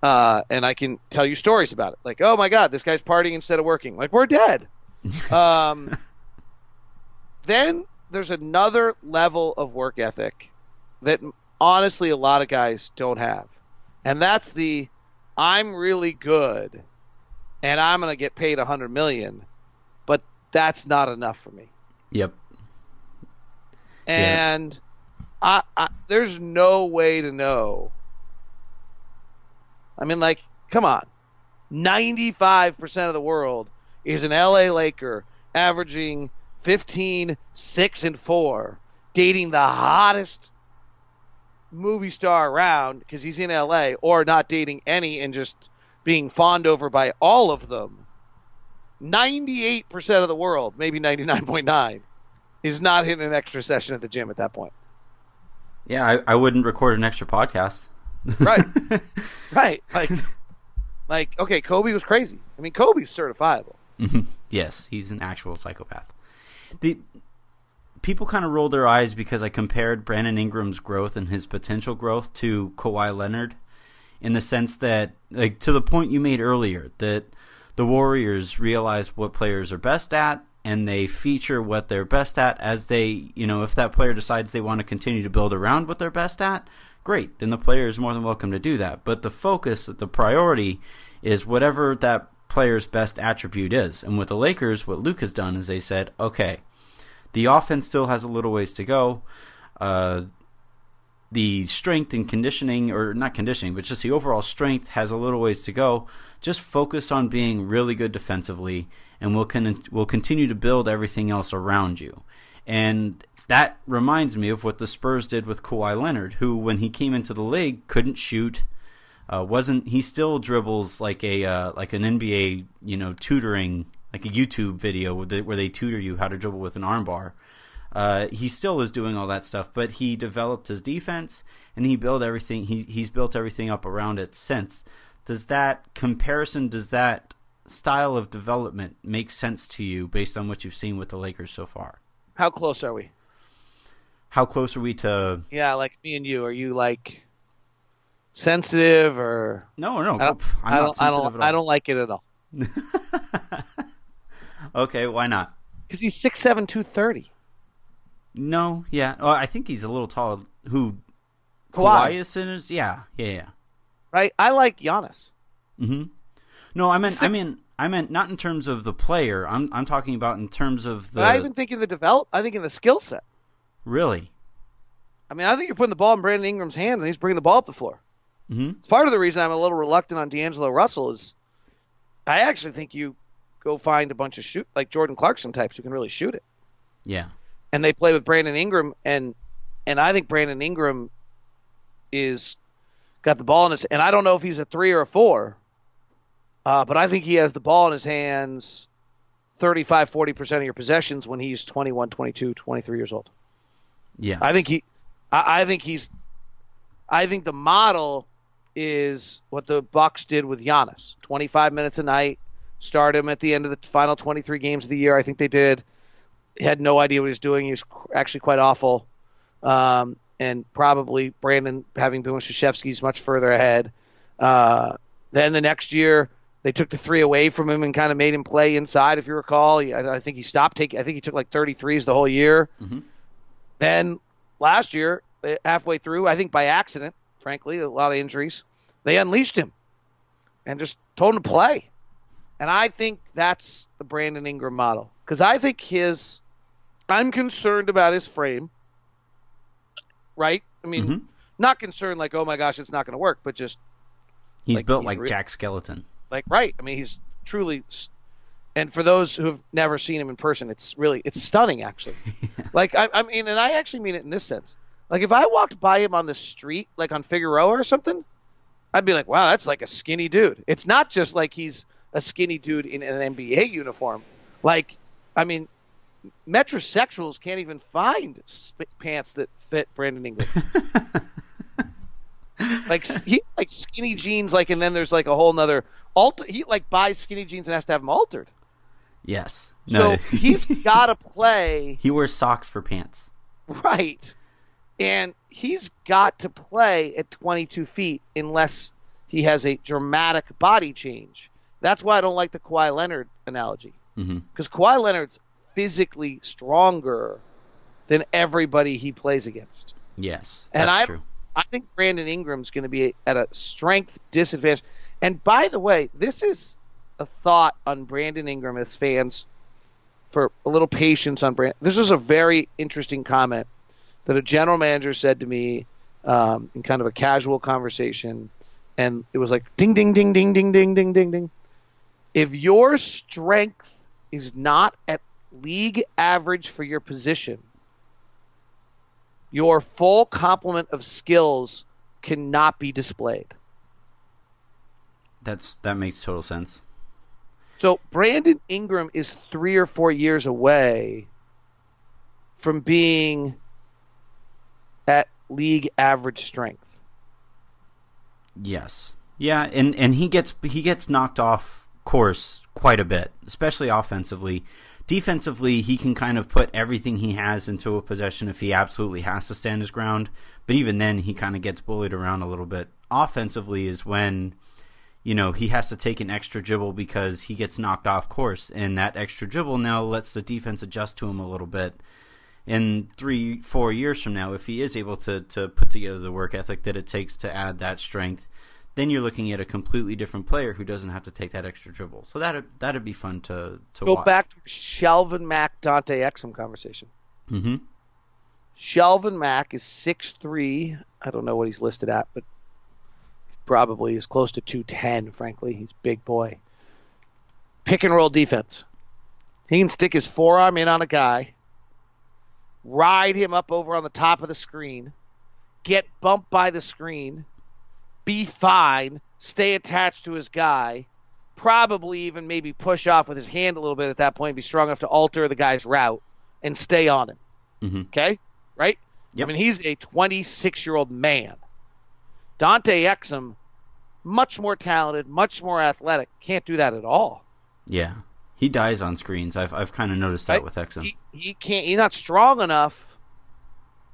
And I can tell you stories about it. Oh my God, this guy's partying instead of working. We're dead. Then there's another level of work ethic that honestly a lot of guys don't have. And that's I'm really good and I'm going to get paid $100 million. But that's not enough for me. Yep. And I there's no way to know. I mean, like, come on. 95% of the world is an L.A. Laker averaging 15, 6, and 4, dating the hottest movie star around because he's in L.A., or not dating any and just being fawned over by all of them. 98% of the world, maybe 99.9, is not hitting an extra session at the gym at that point. Yeah, I wouldn't record an extra podcast. Right. Right. Like, okay, Kobe was crazy. I mean, Kobe's certifiable. Yes, he's an actual psychopath. People kind of rolled their eyes because I compared Brandon Ingram's growth and his potential growth to Kawhi Leonard in the sense that, like, to the point you made earlier, that the Warriors realize what players are best at, and they feature what they're best at as they, you know, if that player decides they want to continue to build around what they're best at, great, then the player is more than welcome to do that. But the focus, the priority is whatever that player's best attribute is. And with the Lakers, what Luke has done is they said, okay, the offense still has a little ways to go. The strength and conditioning, or not conditioning, but just the overall strength has a little ways to go. Just focus on being really good defensively, and we'll continue to build everything else around you. And that reminds me of what the Spurs did with Kawhi Leonard, who, when he came into the league, couldn't shoot. He still dribbles like a like an NBA, you know, tutoring, like a YouTube video where they tutor you how to dribble with an armbar. He still is doing all that stuff, but he developed his defense and he built everything. He's built everything up around it since. Does that comparison, does that style of development make sense to you based on what you've seen with the Lakers so far? How close are we? How close are we to... Yeah, like me and you. Are you, like, sensitive or... No. I'm not sensitive at all. I don't like it at all. Okay, why not? Because he's 6'7", 230. No, yeah. Oh, I think he's a little tall. Who? Kawhi is in his... Yeah. Right? I like Giannis. Mm-hmm. No, I meant not in terms of the player. I'm talking about in terms of the... But I even think in the develop. I think in the skill set. Really? I mean, I think you're putting the ball in Brandon Ingram's hands, and he's bringing the ball up the floor. Mm-hmm. Part of the reason I'm a little reluctant on D'Angelo Russell is I actually think you go find a bunch of like Jordan Clarkson types who can really shoot it. Yeah. And they play with Brandon Ingram, and I think Brandon Ingram is... got the ball in his, and I don't know if he's a 3 or a 4, but I think he has the ball in his hands 35, 40% of your possessions when he's 21, 22, 23 years old. Yeah. I think the model is what the Bucks did with Giannis. 25 minutes a night, start him at the end of the final 23 games of the year. I think they did. He had no idea what he was doing. He was actually quite awful. And probably Brandon, having been with Krzyzewski's, much further ahead. Then the next year, they took the 3 away from him and kind of made him play inside. If you recall, I think he stopped taking. I think he took like 33s the whole year. Mm-hmm. Then last year, halfway through, I think by accident, frankly, a lot of injuries, they unleashed him and just told him to play. And I think that's the Brandon Ingram model, because I think I'm concerned about his frame. Right? I mean, mm-hmm. Not concerned like, oh my gosh, it's not going to work, but just... He's like, built like Jack Skeleton. Like, right. I mean, he's truly... And for those who have never seen him in person, it's stunning, actually. Yeah. Like, I mean, and I actually mean it in this sense. Like, if I walked by him on the street, like on Figueroa or something, I'd be like, wow, that's like a skinny dude. It's not just like he's a skinny dude in an NBA uniform. Like, I mean... metrosexuals can't even find pants that fit Brandon Ingram. Like, he's like skinny jeans, like, and then there's like a whole nother he like buys skinny jeans and has to have them altered. Yes. No. So he's got to play. He wears socks for pants. Right. And he's got to play at 22 feet unless he has a dramatic body change. That's why I don't like the Kawhi Leonard analogy. Mm-hmm. Because Kawhi Leonard's physically stronger than everybody he plays against. Yes, that's true. I think Brandon Ingram's going to be at a strength disadvantage. And by the way, this is a thought on Brandon Ingram as fans for a little patience on Brandon. This was a very interesting comment that a general manager said to me in kind of a casual conversation, and it was like ding, ding, ding, ding, ding, ding, ding, ding, ding. If your strength is not at league average for your position, your full complement of skills cannot be displayed. That makes total sense. So Brandon Ingram is 3 or 4 years away from being at league average strength. Yes. Yeah, and he gets knocked off course quite a bit, especially offensively. Defensively, he can kind of put everything he has into a possession if he absolutely has to stand his ground. But even then, he kind of gets bullied around a little bit. Offensively is when, you know, he has to take an extra dribble because he gets knocked off course. And that extra dribble now lets the defense adjust to him a little bit. And 3-4 years from now, if he is able to put together the work ethic that it takes to add that strength, then you're looking at a completely different player who doesn't have to take that extra dribble. So that'd be fun to watch. Go back to Shelvin Mack, Dante Exum conversation. Mm-hmm. Shelvin Mack is 6'3". I don't know what he's listed at, but probably is close to 210, frankly. He's a big boy. Pick and roll defense. He can stick his forearm in on a guy, ride him up over on the top of the screen, get bumped by the screen, be fine, stay attached to his guy, probably even maybe push off with his hand a little bit at that point, be strong enough to alter the guy's route, and stay on him. Mm-hmm. Okay? Right? Yep. I mean, he's a 26-year-old man. Dante Exum, much more talented, much more athletic, can't do that at all. Yeah. He dies on screens. I've kind of noticed that with Exum. He can't. He's not strong enough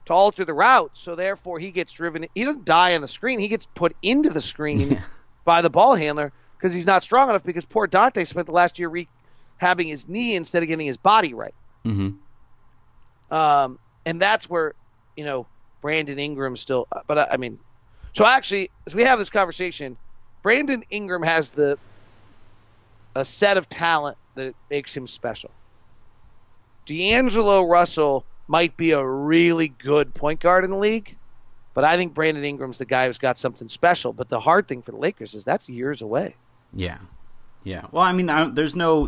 to alter the route, so therefore he gets driven. He doesn't die on the screen. He gets put into the screen by the ball handler because he's not strong enough, because poor Dante spent the last year rehabbing his knee instead of getting his body right. Mm-hmm. And that's where, you know, Brandon Ingram still – but, I mean – so actually, as we have this conversation, Brandon Ingram has a set of talent that makes him special. D'Angelo Russell – might be a really good point guard in the league, but I think Brandon Ingram's the guy who's got something special. But the hard thing for the Lakers is that's years away. Yeah, yeah. Well, I mean, there's no.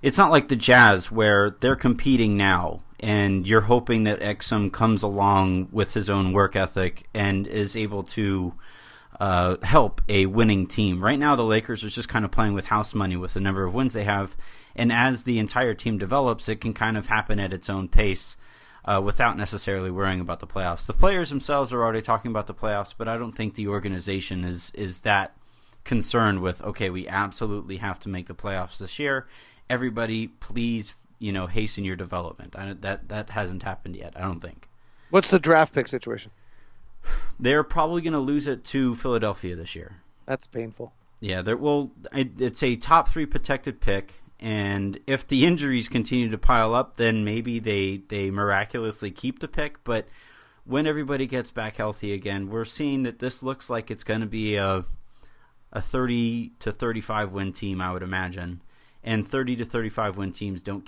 It's not like the Jazz where they're competing now, and you're hoping that Exum comes along with his own work ethic and is able to help a winning team. Right now, the Lakers are just kind of playing with house money with the number of wins they have. And as the entire team develops, it can kind of happen at its own pace without necessarily worrying about the playoffs. The players themselves are already talking about the playoffs, but I don't think the organization is that concerned with, okay, we absolutely have to make the playoffs this year. Everybody, please, you know, hasten your development. That hasn't happened yet, I don't think. What's the draft pick situation? They're probably going to lose it to Philadelphia this year. That's painful. Yeah, it's a top three protected pick. And if the injuries continue to pile up, then maybe they miraculously keep the pick. But when everybody gets back healthy again, we're seeing that this looks like it's going to be a 30 to 35 win team, I would imagine. And 30 to 35 win teams don't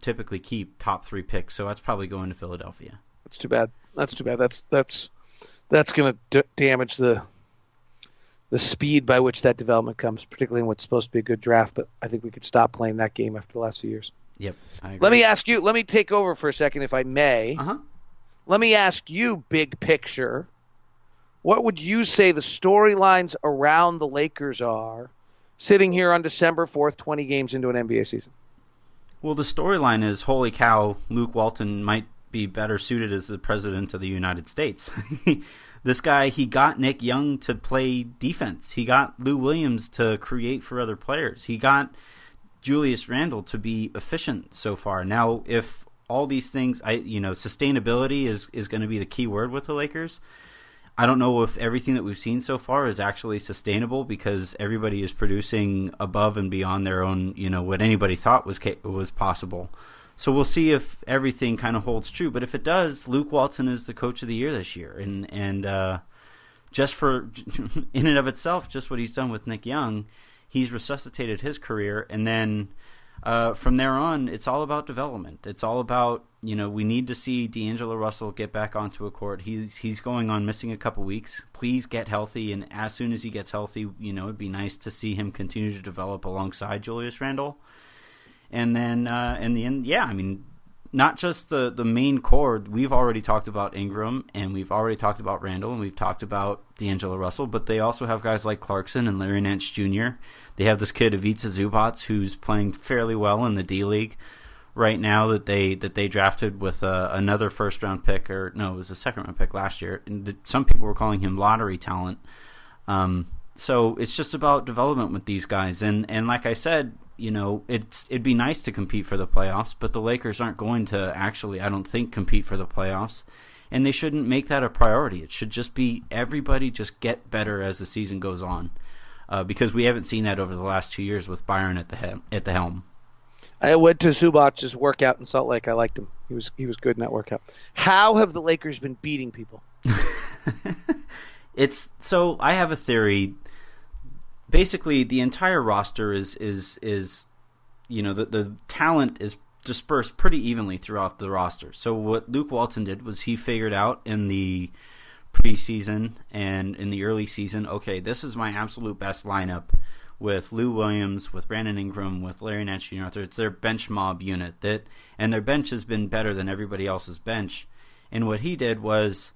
typically keep top three picks, so that's probably going to Philadelphia. That's too bad. That's going to damage the speed by which that development comes, particularly in what's supposed to be a good draft. But I think we could stop playing that game after the last few years. Yep, I agree. Let me take over for a second, if I may. Uh-huh. Let me ask you, big picture, what would you say the storylines around the Lakers are sitting here on December 4th, 20 games into an NBA season? Well, the storyline is, holy cow, Luke Walton might be better suited as the president of the United States. This guy, he got Nick Young to play defense. He got Lou Williams to create for other players. He got Julius Randle to be efficient so far. Now, if all these things, sustainability is going to be the key word with the Lakers. I don't know if everything that we've seen so far is actually sustainable, because everybody is producing above and beyond their own, what anybody thought was possible. So we'll see if everything kind of holds true. But if it does, Luke Walton is the coach of the year this year. And just for in and of itself, just what he's done with Nick Young, he's resuscitated his career. And then From there on, it's all about development. It's all about, you know, we need to see D'Angelo Russell get back onto a court. He's going on missing a couple weeks. Please get healthy, and as soon as he gets healthy, you know, it'd be nice to see him continue to develop alongside Julius Randle. And then in the end, yeah, I mean, not just the main core. We've already talked about Ingram, and we've already talked about Randle, and we've talked about D'Angelo Russell, but they also have guys like Clarkson and Larry Nance Jr. They have this kid, Ivica Zubac, who's playing fairly well in the D-League right now, that they drafted with another first-round pick, or no, it was a second-round pick last year. And some people were calling him lottery talent. So it's just about development with these guys. And like I said, you know, it'd be nice to compete for the playoffs, but the Lakers aren't going to actually, I don't think, compete for the playoffs. And they shouldn't make that a priority. It should just be everybody just get better as the season goes on, because we haven't seen that over the last 2 years with Byron at the helm. I went to Zubac's workout in Salt Lake. I liked him. He was good in that workout. How have the Lakers been beating people? So I have a theory. Basically, the entire roster is you know, the talent is dispersed pretty evenly throughout the roster. So what Luke Walton did was he figured out in the preseason and in the early season, okay, this is my absolute best lineup. With Lou Williams, with Brandon Ingram, with Larry Nance Jr., it's their bench mob unit, and their bench has been better than everybody else's bench. And what he did was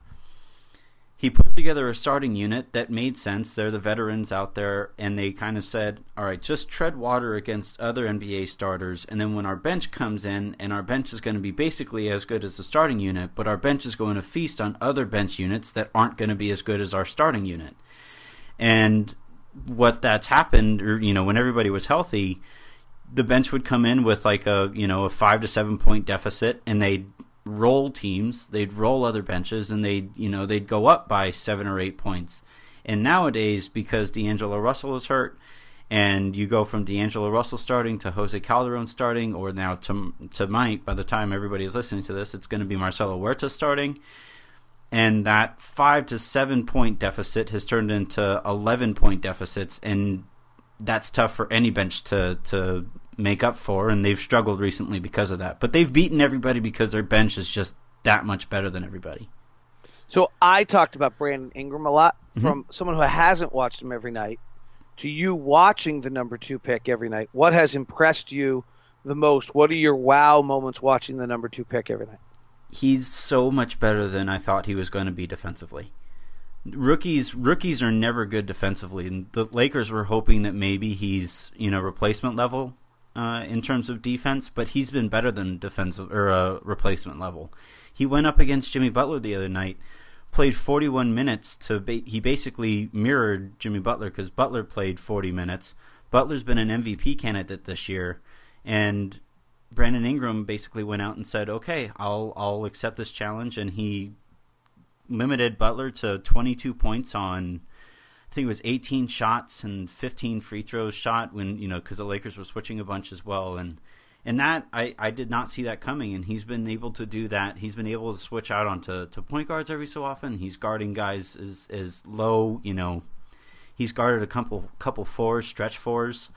he put together a starting unit that made sense. They're the veterans out there, and they kind of said, all right, just tread water against other NBA starters, and then when our bench comes in, and our bench is going to be basically as good as the starting unit, but our bench is going to feast on other bench units that aren't going to be as good as our starting unit. And what that's happened, or, you know, when everybody was healthy, the bench would come in with like a, you know, a 5 to 7 point deficit, and they'd roll teams, they'd roll other benches, and they'd go up by 7 or 8 points. And nowadays, because D'Angelo Russell is hurt, and you go from D'Angelo Russell starting to Jose Calderon starting, or now to Mike, by the time everybody is listening to this, it's going to be Marcelo Huertas starting. And that 5 to 7 point deficit has turned into 11 point deficits, and that's tough for any bench to make up for, and they've struggled recently because of that. But they've beaten everybody because their bench is just that much better than everybody. So I talked about Brandon Ingram a lot, from someone who hasn't watched him every night to you watching the number 2 pick every night. What has impressed you the most? What are your wow moments watching the number 2 pick every night? He's so much better than I thought he was going to be defensively. Rookies are never good defensively, and the Lakers were hoping that maybe he's, you know, replacement level in terms of defense, but he's been better than defensive or replacement level. He went up against Jimmy Butler the other night, played 41 minutes. He basically mirrored Jimmy Butler because Butler played 40 minutes. Butler's been an MVP candidate this year, and Brandon Ingram basically went out and said, okay, I'll accept this challenge, and he limited Butler to 22 points on, I think it was 18 shots and 15 free throws shot, when, you know, because the Lakers were switching a bunch as well, and that I did not see that coming, and he's been able to do that. He's been able to switch out onto point guards every so often. He's guarding guys as low, you know, he's guarded a couple fours, stretch fours.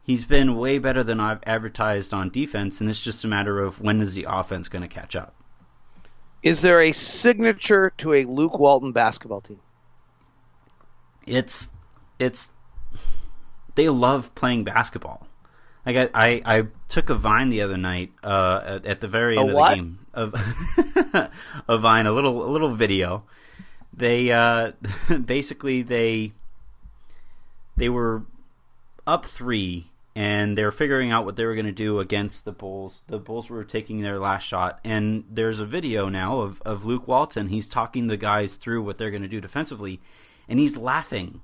He's been way better than I've advertised on defense, and it's just a matter of when is the offense going to catch up. Is there a signature to a Luke Walton basketball team? It's they love playing basketball. Like I took a Vine the other night at the very end of the game of a Vine, a little video. They basically they were up 3. And they're figuring out what they were going to do against the Bulls. The Bulls were taking their last shot. And there's a video now of Luke Walton. He's talking the guys through what they're going to do defensively. And he's laughing.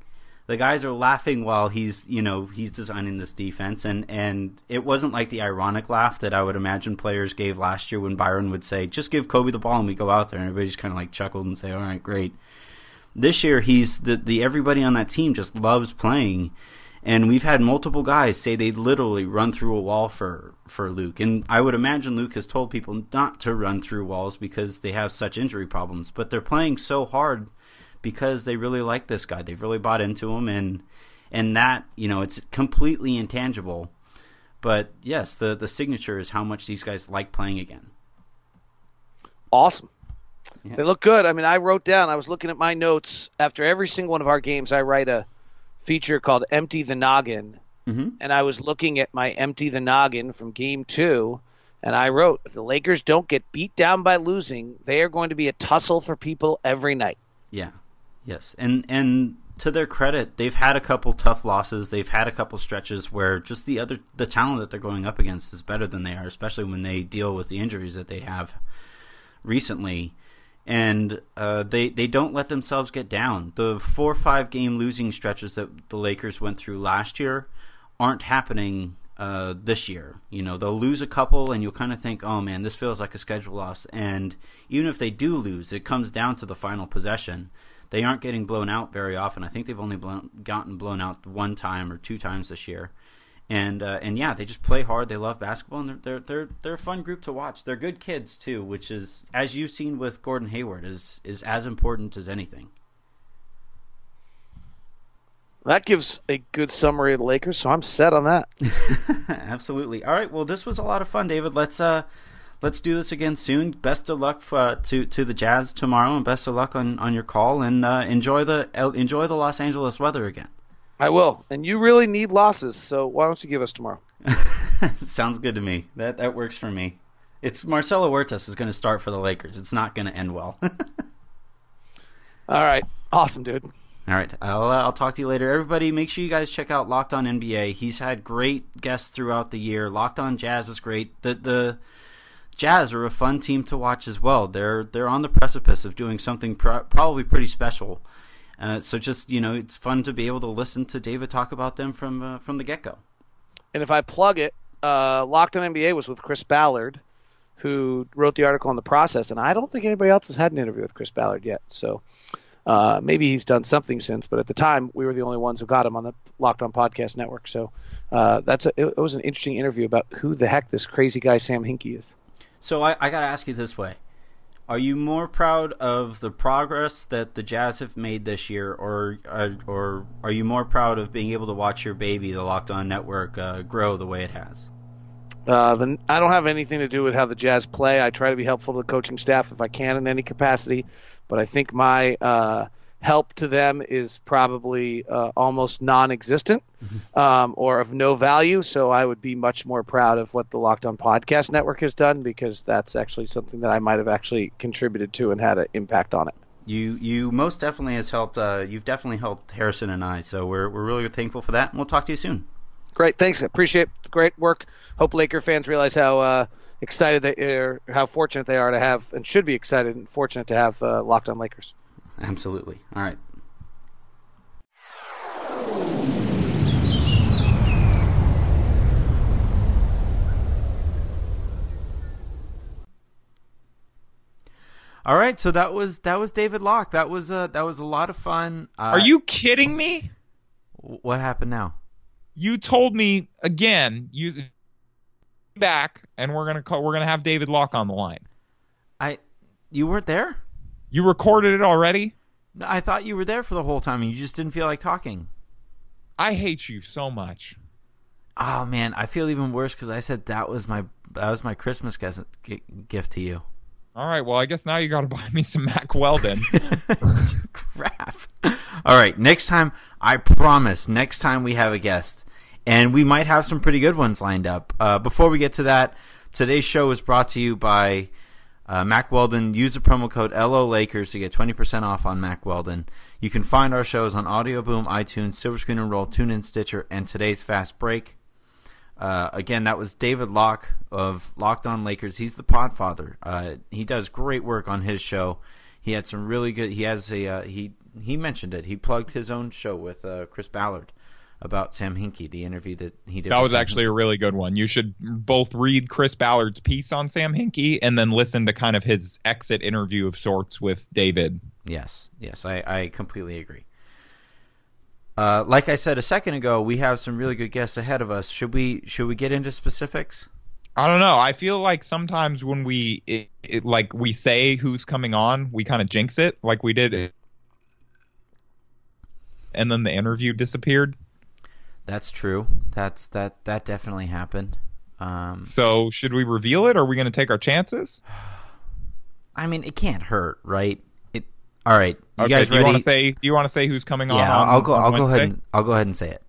The guys are laughing while he's, you know, he's designing this defense. And it wasn't like the ironic laugh that I would imagine players gave last year when Byron would say, just give Kobe the ball and we go out there. And everybody just kind of like chuckled and say, all right, great. This year, he's the everybody on that team just loves playing. And we've had multiple guys say they literally run through a wall for Luke. And I would imagine Luke has told people not to run through walls because they have such injury problems. But they're playing so hard because they really like this guy. They've really bought into him. And that, you know, it's completely intangible. But yes, the signature is how much these guys like playing again. Awesome. Yeah. They look good. I mean, I wrote down, I was looking at my notes. After every single one of our games, I write a feature called Empty the Noggin. Mm-hmm. And I was looking at my Empty the Noggin from Game 2, and I wrote, if the Lakers don't get beat down by losing, they are going to be a tussle for people every night. Yeah. Yes. And to their credit, they've had a couple tough losses. They've had a couple stretches where just the talent that they're going up against is better than they are, especially when they deal with the injuries that they have recently. And they don't let themselves get down. The 4-5 game losing stretches that the Lakers went through last year aren't happening this year. You know, they'll lose a couple and you'll kind of think, oh man, this feels like a schedule loss. And even if they do lose, it comes down to the final possession. They aren't getting blown out very often. I think they've only gotten blown out one time or two times this year. And yeah, they just play hard. They love basketball, and they're a fun group to watch. They're good kids too, which is, as you've seen with Gordon Hayward, is as important as anything. That gives a good summary of the Lakers, so I'm set on that. Absolutely. All right. Well, this was a lot of fun, David. Let's do this again soon. Best of luck to the Jazz tomorrow, and best of luck on your call. And enjoy the Los Angeles weather again. I will. And you really need losses, so why don't you give us tomorrow? Sounds good to me. That works for me. It's Marcelo Huertas is going to start for the Lakers. It's not going to end well. All right. Awesome, dude. All right. I'll talk to you later. Everybody, make sure you guys check out Locked On NBA. He's had great guests throughout the year. Locked On Jazz is great. The Jazz are a fun team to watch as well. They're on the precipice of doing something probably pretty special. So just, you know, it's fun to be able to listen to David talk about them from the get-go. And if I plug it, Locked On NBA was with Chris Ballard, who wrote the article on the process, and I don't think anybody else has had an interview with Chris Ballard yet. So maybe he's done something since, but at the time, we were the only ones who got him on the Locked On Podcast Network. So it was an interesting interview about who the heck this crazy guy Sam Hinkie is. So I got to ask you this way. Are you more proud of the progress that the Jazz have made this year, or are you more proud of being able to watch your baby, the Locked On Network, grow the way it has? I don't have anything to do with how the Jazz play. I try to be helpful to the coaching staff if I can in any capacity, but I think my help to them is probably almost non-existent or of no value, so I would be much more proud of what the Locked On Podcast Network has done, because that's actually something that I might have actually contributed to and had an impact on it. You most definitely has helped. You've definitely helped Harrison and I, so we're really thankful for that, and we'll talk to you soon. Great. Thanks. I appreciate the great work. Hope Laker fans realize how excited they are, how fortunate they are to have, and should be excited and fortunate to have Locked On Lakers. Absolutely. All right. All right. So that was David Locke. That was a lot of fun. Are you kidding me? What happened now? You told me again. You back, and we're gonna have David Locke on the line. You weren't there? You recorded it already? I thought you were there for the whole time, and you just didn't feel like talking. I hate you so much. Oh man, I feel even worse because I said that was my Christmas gift to you. All right, well I guess now you got to buy me some Mack Weldon. Crap. All right, next time I promise. Next time we have a guest, and we might have some pretty good ones lined up. Before we get to that, today's show is brought to you by. Mack Weldon. Use the promo code LOLakers to get 20% off on Mack Weldon. You can find our shows on Audioboom, iTunes, Silver Screen and Roll, TuneIn, Stitcher, and today's Fast Break. Again, that was David Locke of Locked On Lakers. He's the podfather. He does great work on his show. He had some really good. He has a he mentioned it. He plugged his own show with Chris Ballard about Sam Hinkie, the interview that he did. That was actually a really good one. You should both read Chris Ballard's piece on Sam Hinkie and then listen to kind of his exit interview of sorts with David. Yes, I completely agree. Like I said a second ago, we have some really good guests ahead of us. Should we get into specifics? I don't know. I feel like sometimes when we say who's coming on, we kind of jinx it, like we did, and then the interview disappeared. That's true. That definitely happened. So should we reveal it? Or are we going to take our chances? I mean, it can't hurt, right? All right. You guys ready? Do you want to say who's coming on? Yeah, I'll go ahead and say it.